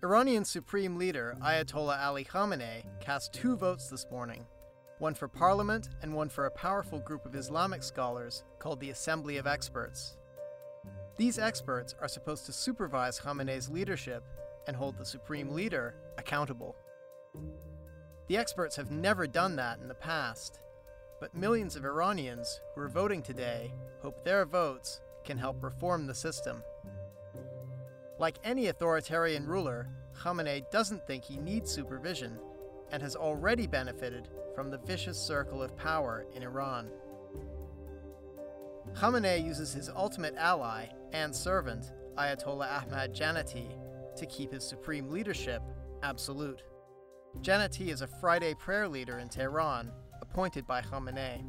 Iranian Supreme Leader Ayatollah Ali Khamenei cast two votes this morning, one for parliament and one for a powerful group of Islamic scholars called the Assembly of Experts. These experts are supposed to supervise Khamenei's leadership and hold the Supreme Leader accountable. The experts have never done that in the past, but millions of Iranians who are voting today hope their votes can help reform the system. Like any authoritarian ruler, Khamenei doesn't think he needs supervision and has already benefited from the vicious circle of power in Iran. Khamenei uses his ultimate ally and servant, Ayatollah Ahmad Jannati, to keep his supreme leadership absolute. Jannati is a Friday prayer leader in Tehran, appointed by Khamenei.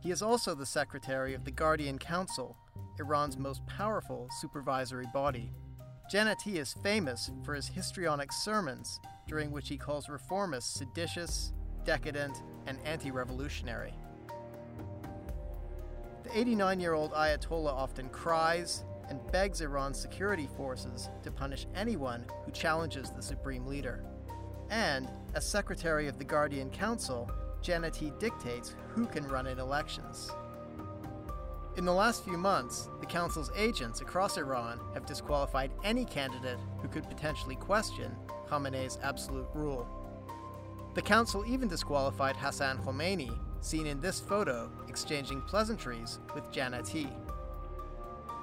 He is also the secretary of the Guardian Council, Iran's most powerful supervisory body. Jannati is famous for his histrionic sermons, during which he calls reformists seditious, decadent, and anti-revolutionary. The 89-year-old Ayatollah often cries and begs Iran's security forces to punish anyone who challenges the supreme leader. And, as secretary of the Guardian Council, Jannati dictates who can run in elections. In the last few months, the council's agents across Iran have disqualified any candidate who could potentially question Khamenei's absolute rule. The council even disqualified Hassan Khomeini, seen in this photo exchanging pleasantries with Jannati.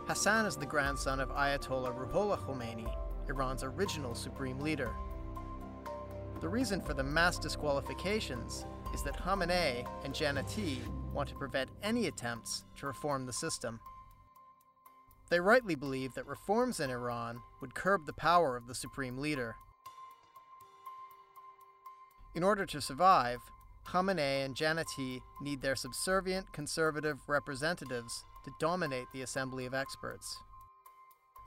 Hassan is the grandson of Ayatollah Ruhollah Khomeini, Iran's original supreme leader. The reason for the mass disqualifications is that Khamenei and Jannati want to prevent any attempts to reform the system. They rightly believe that reforms in Iran would curb the power of the supreme leader. In order to survive, Khamenei and Jannati need their subservient conservative representatives to dominate the Assembly of Experts.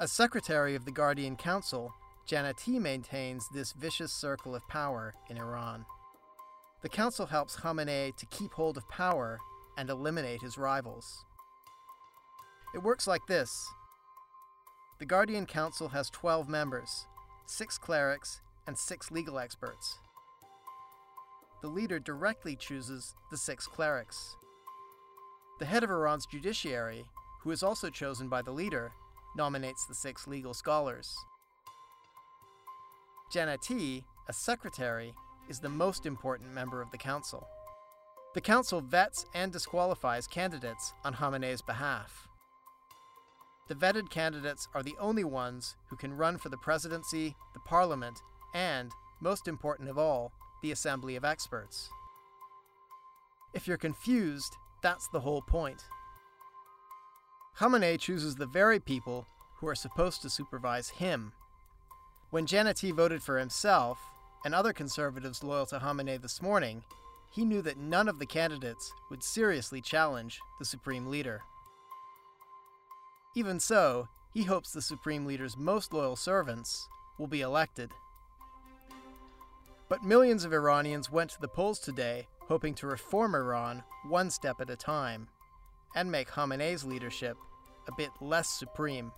As secretary of the Guardian Council, Jannati maintains this vicious circle of power in Iran. The council helps Khamenei to keep hold of power and eliminate his rivals. It works like this. The Guardian Council has 12 members, 6 clerics, and 6 legal experts. The leader directly chooses the 6 clerics. The head of Iran's judiciary, who is also chosen by the leader, nominates the 6 legal scholars. Jannati, as secretary, is the most important member of the council. The council vets and disqualifies candidates on Khamenei's behalf. The vetted candidates are the only ones who can run for the presidency, the parliament, and, most important of all, the Assembly of Experts. If you're confused, that's the whole point. Khamenei chooses the very people who are supposed to supervise him. When Jannati voted for himself, and other conservatives loyal to Khamenei this morning, he knew that none of the candidates would seriously challenge the Supreme Leader. Even so, he hopes the Supreme Leader's most loyal servants will be elected. But millions of Iranians went to the polls today hoping to reform Iran one step at a time and make Khamenei's leadership a bit less supreme.